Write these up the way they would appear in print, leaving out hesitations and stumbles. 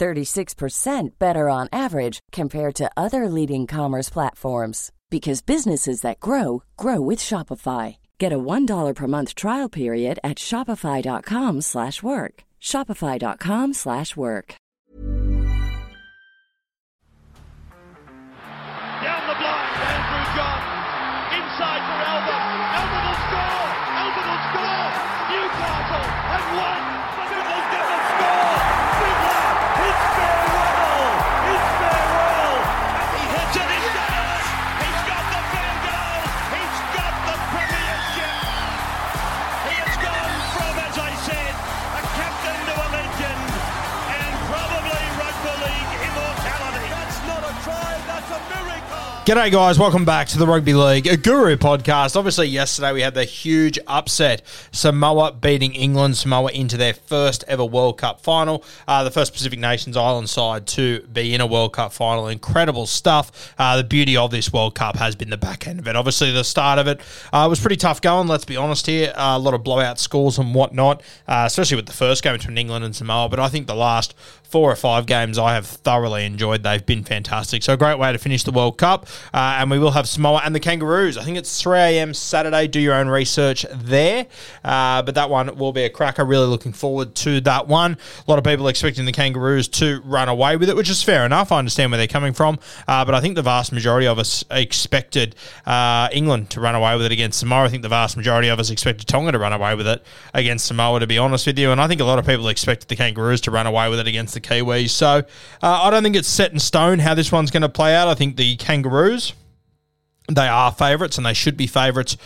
36% better on average compared to other leading commerce platforms. Because businesses that grow, grow with Shopify. Get a $1 per month trial period at shopify.com/work. Shopify.com/work. Down the block, Andrew John. Inside for Elba. Elba will score! Elba will score! Newcastle have won! But will never score! Midland, it's farewell! It's farewell! And he hits it in the G'day guys, welcome back to the Rugby League Guru podcast. Obviously yesterday we had the huge upset, Samoa beating England, Samoa into their first ever World Cup final, the first Pacific Nations Island side to be in a World Cup final. Incredible stuff. The beauty of this World Cup has been the back end of it. Obviously the start of it was pretty tough going, let's be honest here, a lot of blowout scores and whatnot, especially with the first game between England and Samoa, but I think the last 4 or 5 games I have thoroughly enjoyed. They've been fantastic. So a great way to finish the World Cup. And we will have Samoa and the Kangaroos. I think it's 3 a.m. Saturday. Do your own research there. But that one will be a cracker. Really looking forward to that one. A lot of people expecting the Kangaroos to run away with it, which is fair enough. I understand where they're coming from. But I think the vast majority of us expected England to run away with it against Samoa. I think the vast majority of us expected Tonga to run away with it against Samoa, to be honest with you. And I think a lot of people expected the Kangaroos to run away with it against the Kiwis. So I don't think it's set in stone how this one's going to play out. I think the Kangaroos, they are favourites and they should be favourites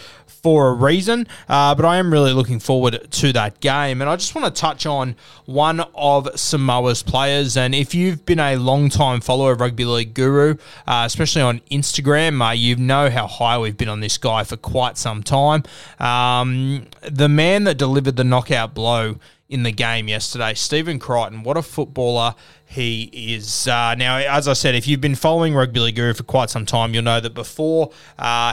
for a reason, but I am really looking forward to that game. And I just want to touch on one of Samoa's players. And if you've been a long-time follower of Rugby League Guru, especially on Instagram, you know how high we've been on this guy for quite some time. The man that delivered the knockout blow in the game yesterday, Stephen Crichton, what a footballer he is. Now, as I said, if you've been following Rugby League Guru for quite some time, you'll know that before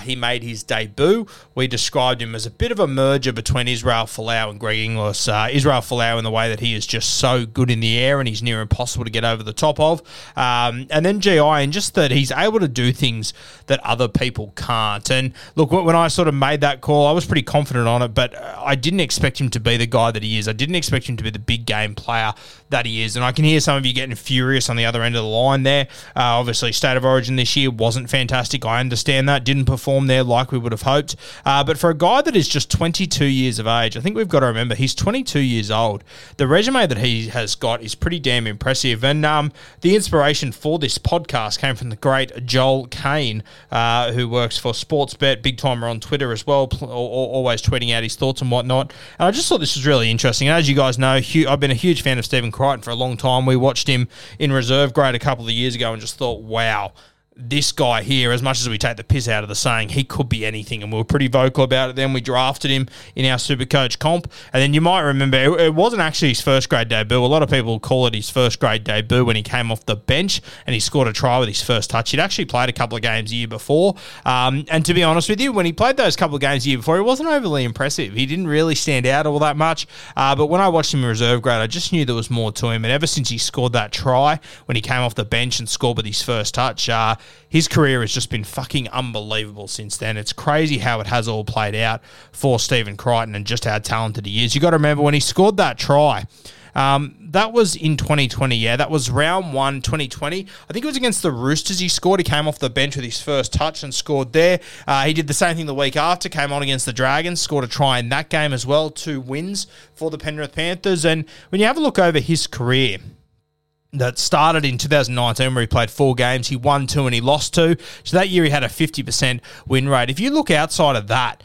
he made his debut, we described him as a bit of a merger between Israel Folau and Greg Inglis. Israel Folau in the way that he is just so good in the air and he's near impossible to get over the top of. And then GI, and just that he's able to do things that other people can't. And look, when I sort of made that call, I was pretty confident on it, but I didn't expect him to be the guy that he is. I didn't expect him to be the big game player that he is. And I can hear some of you getting furious on the other end of the line there. Obviously, State of Origin this year wasn't fantastic. I understand that. Didn't perform there like we would have hoped. But for a guy that is just 22 years of age, I think we've got to remember he's 22 years old. The resume that he has got is pretty damn impressive. And the inspiration for this podcast came from the great Joel Kane, who works for Sportsbet, big timer on Twitter as well, always tweeting out his thoughts and whatnot. And I just thought this was really interesting. And as you guys know, I've been a huge fan of Stephen Crichton for a long time. We watched him in reserve grade a couple of years ago and just thought, wow, this guy here, as much as we take the piss out of the saying, he could be anything, and we were pretty vocal about it then. We drafted him in our Supercoach comp, and then you might remember, it wasn't actually his first grade debut. A lot of people call it his first grade debut when he came off the bench and he scored a try with his first touch. He'd actually played a couple of games a year before, and to be honest with you, when he played those couple of games a year before, he wasn't overly impressive. He didn't really stand out all that much, but when I watched him in reserve grade, I just knew there was more to him, and ever since he scored that try when he came off the bench and scored with his first touch, his career has just been fucking unbelievable since then. It's crazy how it has all played out for Stephen Crichton and just how talented he is. You got to remember when he scored that try, That was in 2020, yeah. That was round one, 2020. I think it was against the Roosters he scored. He came off the bench with his first touch and scored there. He did the same thing the week after, came on against the Dragons, scored a try in that game as well, 2 wins for the Penrith Panthers. And when you have a look over his career, that started in 2019 where he played 4 games. He won 2 and he lost 2. So that year he had a 50% win rate. If you look outside of that,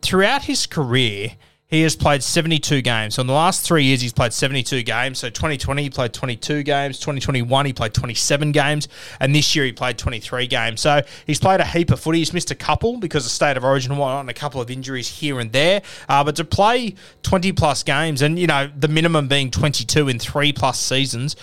throughout his career, he has played 72 games. So in the last 3 years, he's played 72 games. So 2020, he played 22 games. 2021, he played 27 games. And this year, he played 23 games. So he's played a heap of footy. He's missed a couple because of State of Origin and whatnot and a couple of injuries here and there. But to play 20-plus games and, you know, the minimum being 22 in 3-plus seasons,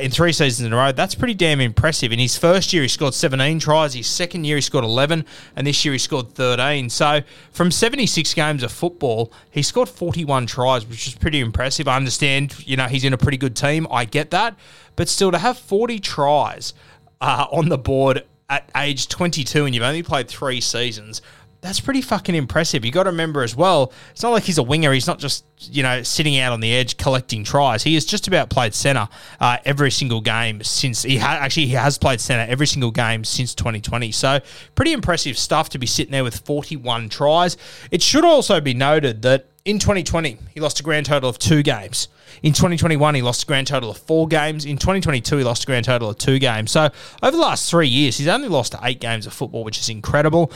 in 3 seasons in a row, that's pretty damn impressive. In his first year, he scored 17 tries. His second year, he scored 11. And this year, he scored 13. So from 76 games of football, he scored 41 tries, which is pretty impressive. I understand, you know, he's in a pretty good team. I get that. But still, to have 40 tries on the board at age 22 and you've only played 3 seasons, that's pretty fucking impressive. You got to remember as well, it's not like he's a winger. He's not just, you know, sitting out on the edge collecting tries. He has just about played centre every single game since he has played centre every single game since 2020. So pretty impressive stuff to be sitting there with 41 tries. It should also be noted that in 2020, he lost a grand total of 2 games. In 2021, he lost a grand total of 4 games. In 2022, he lost a grand total of 2 games. So over the last 3 years, he's only lost 8 games of football, which is incredible.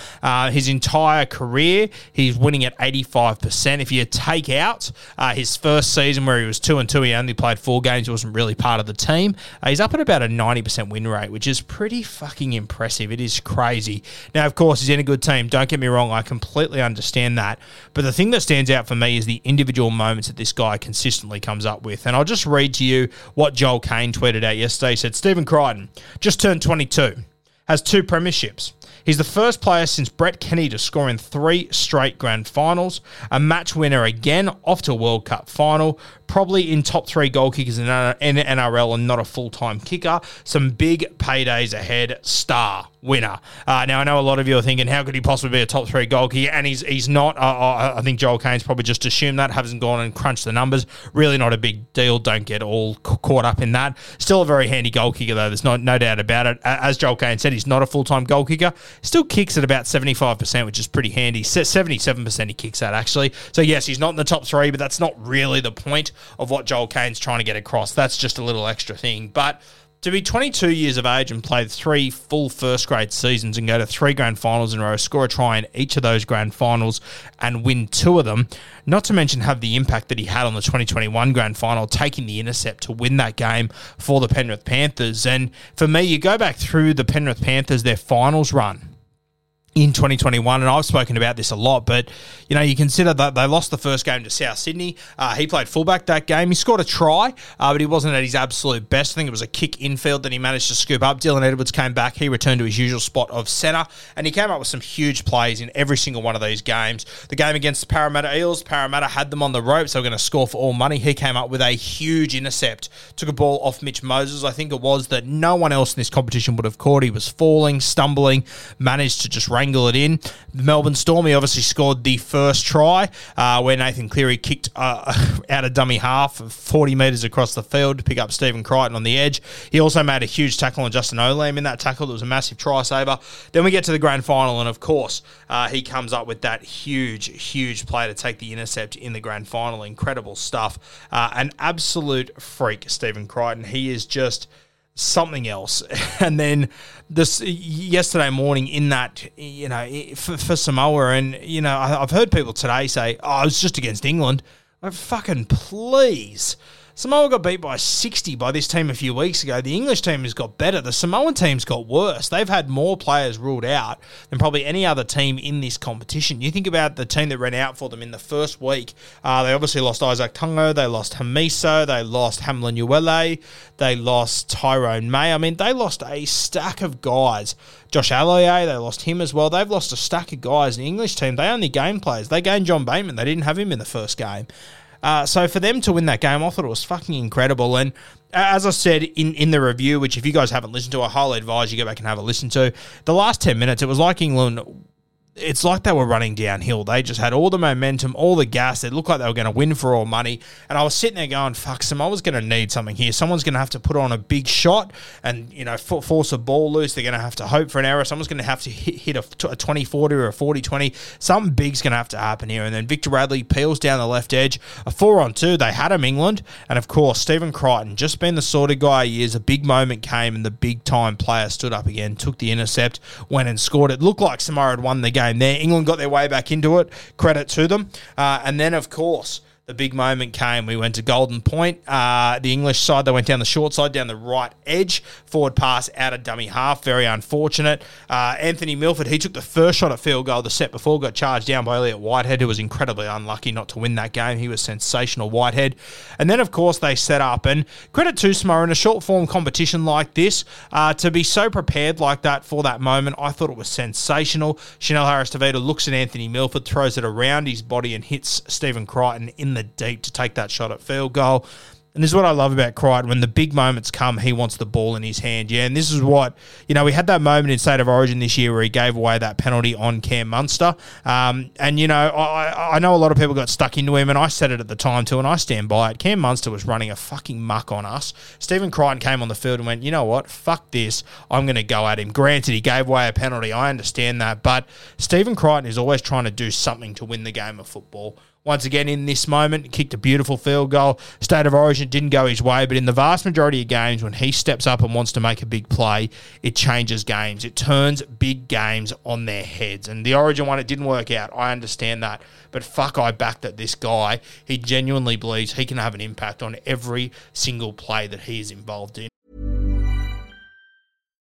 His entire career, he's winning at 85%. If you take out his first season where he was 2-2, he only played 4 games, he wasn't really part of the team, he's up at about a 90% win rate, which is pretty fucking impressive. It is crazy. Now, of course, he's in a good team. Don't get me wrong. I completely understand that. But the thing that stands out for me is the individual moments that this guy consistently comes up with. And I'll just read to you what Joel Kane tweeted out yesterday. He said, Stephen Crichton just turned 22, has 2 premierships. He's the first player since Brett Kenny to score in 3 straight grand finals, a match winner again, off to World Cup final, probably in top 3 goal kickers in NRL and not a full-time kicker. Some big paydays ahead, star winner. Now, I know a lot of you are thinking, how could he possibly be a top 3 goal kicker? And he's not. I think Joel Kane's probably just assumed that, hasn't gone and crunched the numbers. Really not a big deal. Don't get all caught up in that. Still a very handy goal kicker, though. There's no doubt about it. As Joel Kane said, he's not a full-time goal kicker. Still kicks at about 75%, which is pretty handy. 77% he kicks at, actually. So, yes, he's not in the top 3, but that's not really the point of what Joel Kane's trying to get across. That's just a little extra thing. But to be 22 years of age and play 3 full first-grade seasons and go to 3 grand finals in a row, score a try in each of those grand finals and win 2 of them, not to mention have the impact that he had on the 2021 grand final, taking the intercept to win that game for the Penrith Panthers. And for me, you go back through the Penrith Panthers, their finals run in 2021, and I've spoken about this a lot, but, you know, you consider that they lost the first game to South Sydney. He played fullback that game. He scored a try, but he wasn't at his absolute best. I think it was a kick infield that he managed to scoop up. Dylan Edwards came back. He returned to his usual spot of centre, and he came up with some huge plays in every single one of these games. The game against the Parramatta Eels, Parramatta had them on the ropes. They were going to score for all money. He came up with a huge intercept, took a ball off Mitch Moses. I think it was that no one else in this competition would have caught. He was falling, stumbling, managed to just wrangle it in. The Melbourne Storm, he obviously scored the first try where Nathan Cleary kicked out a dummy half 40 metres across the field to pick up Stephen Crichton on the edge. He also made a huge tackle on Justin Olam in that tackle. It was a massive try saver. Then we get to the grand final, and of course, he comes up with that huge, huge play to take the intercept in the grand final. Incredible stuff. An absolute freak, Stephen Crichton. He is just something else. And then this yesterday morning in that, you know, for Samoa, and, you know, I've heard people today say, oh, it was just against England. Like, fucking please. Samoa got beat by 60 by this team a few weeks ago. The English team has got better. The Samoan team's got worse. They've had more players ruled out than probably any other team in this competition. You think about the team that ran out for them in the first week. They obviously lost Isaac Tungo. They lost Hamiso. They lost Hamlin Uwele. They lost Tyrone May. I mean, they lost a stack of guys. Josh Allier, they lost him as well. They've lost a stack of guys. The English team, they only game players. They gained John Bateman. They didn't have him in the first game. So for them to win that game, I thought it was fucking incredible. And as I said in the review, which if you guys haven't listened to, I highly advise you go back and have a listen to, the last 10 minutes, it was like England it's like they were running downhill. They just had all the momentum, all the gas. It looked like they were going to win for all money. And I was sitting there going, fuck, Samoa's going to need something here. Someone's going to have to put on a big shot and, you know, force a ball loose. They're going to have to hope for an error. Someone's going to have to hit a 20-40 or a 40-20. Something big's going to have to happen here. And then Victor Radley peels down the left edge. A 4-on-2. They had him, England. And, of course, Stephen Crichton, just been the sort of guy he is. A big moment came and the big-time player stood up again, took the intercept, went and scored. It looked like Samoa had won the game. There, England got their way back into it. Credit to them. And then, of course, the big moment came. We went to Golden Point. The English side, they went down the short side, down the right edge. Forward pass out of dummy half. Very unfortunate. Anthony Milford, he took the first shot at field goal the set before, got charged down by Elliot Whitehead, who was incredibly unlucky not to win that game. He was sensational, Whitehead. And then, of course, they set up. And credit to Samoa in a short-form competition like this, to be so prepared like that for that moment, I thought it was sensational. Chanel Harris-Tevita looks at Anthony Milford, throws it around his body and hits Stephen Crichton in the deep to take that shot at field goal. And this is what I love about Crichton. When the big moments come, he wants the ball in his hand. Yeah, and this is what, you know, we had that moment in State of Origin this year where he gave away that penalty on Cam Munster. And, you know, I know a lot of people got stuck into him, and I said it at the time too, and I stand by it. Cam Munster was running a fucking muck on us. Stephen Crichton came on the field and went, you know what, fuck this, I'm going to go at him. Granted, he gave away a penalty. I understand that. But Stephen Crichton is always trying to do something to win the game of football. Once again, in this moment, kicked a beautiful field goal. State of Origin didn't go his way, but in the vast majority of games, when he steps up and wants to make a big play, it changes games. It turns big games on their heads. And the Origin one, it didn't work out. I understand that. But fuck, I back that this guy, he genuinely believes he can have an impact on every single play that he is involved in.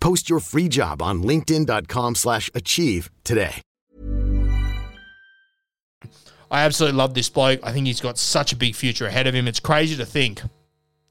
Post your free job on linkedin.com/achieve today. I absolutely love this bloke. I think he's got such a big future ahead of him. It's crazy to think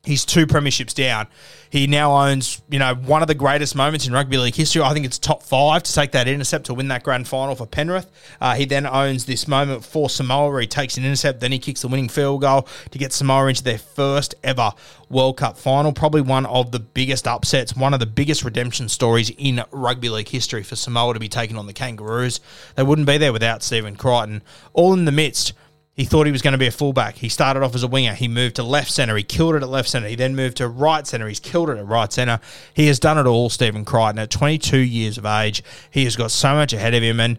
he's 2 premierships down. He now owns, you know, one of the greatest moments in rugby league history. I think it's top 5 to take that intercept to win that grand final for Penrith. He then owns this moment for Samoa where he takes an intercept, then he kicks the winning field goal to get Samoa into their first ever World Cup final. Probably one of the biggest upsets, one of the biggest redemption stories in rugby league history for Samoa to be taking on the Kangaroos. They wouldn't be there without Stephen Crichton. All in the midst. He thought he was going to be a fullback. He started off as a winger. He moved to left centre. He killed it at left centre. He then moved to right centre. He's killed it at right centre. He has done it all, Stephen Crichton. At 22 years of age, he has got so much ahead of him. And,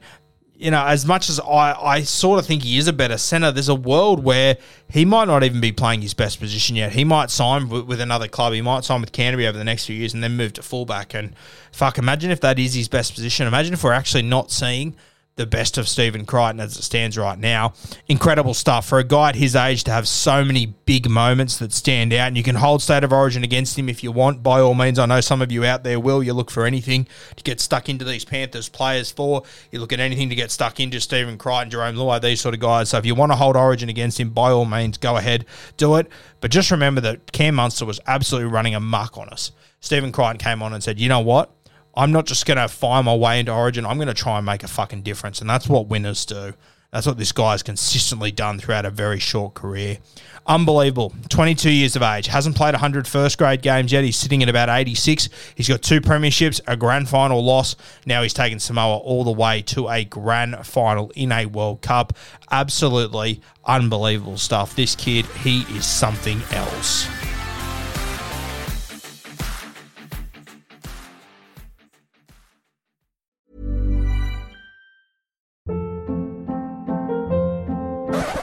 you know, as much as I sort of think he is a better centre, there's a world where he might not even be playing his best position yet. He might sign with another club. He might sign with Canterbury over the next few years and then move to fullback. And, fuck, imagine if that is his best position. Imagine if we're actually not seeing the best of Stephen Crichton as it stands right now. Incredible stuff for a guy at his age to have so many big moments that stand out, and you can hold State of Origin against him if you want. By all means, I know some of you out there will. You look for anything to get stuck into these Panthers players for. You look at anything to get stuck into Stephen Crichton, Jerome Luai, these sort of guys. So if you want to hold Origin against him, by all means, go ahead, do it. But just remember that Cam Munster was absolutely running amok on us. Stephen Crichton came on and said, you know what? I'm not just going to fire my way into Origin. I'm going to try and make a fucking difference. And that's what winners do. That's what this guy's consistently done throughout a very short career. Unbelievable. 22 years of age. Hasn't played 100 first-grade games yet. He's sitting at about 86. He's got 2 premierships, a grand final loss. Now he's taken Samoa all the way to a grand final in a World Cup. Absolutely unbelievable stuff. This kid, he is something else.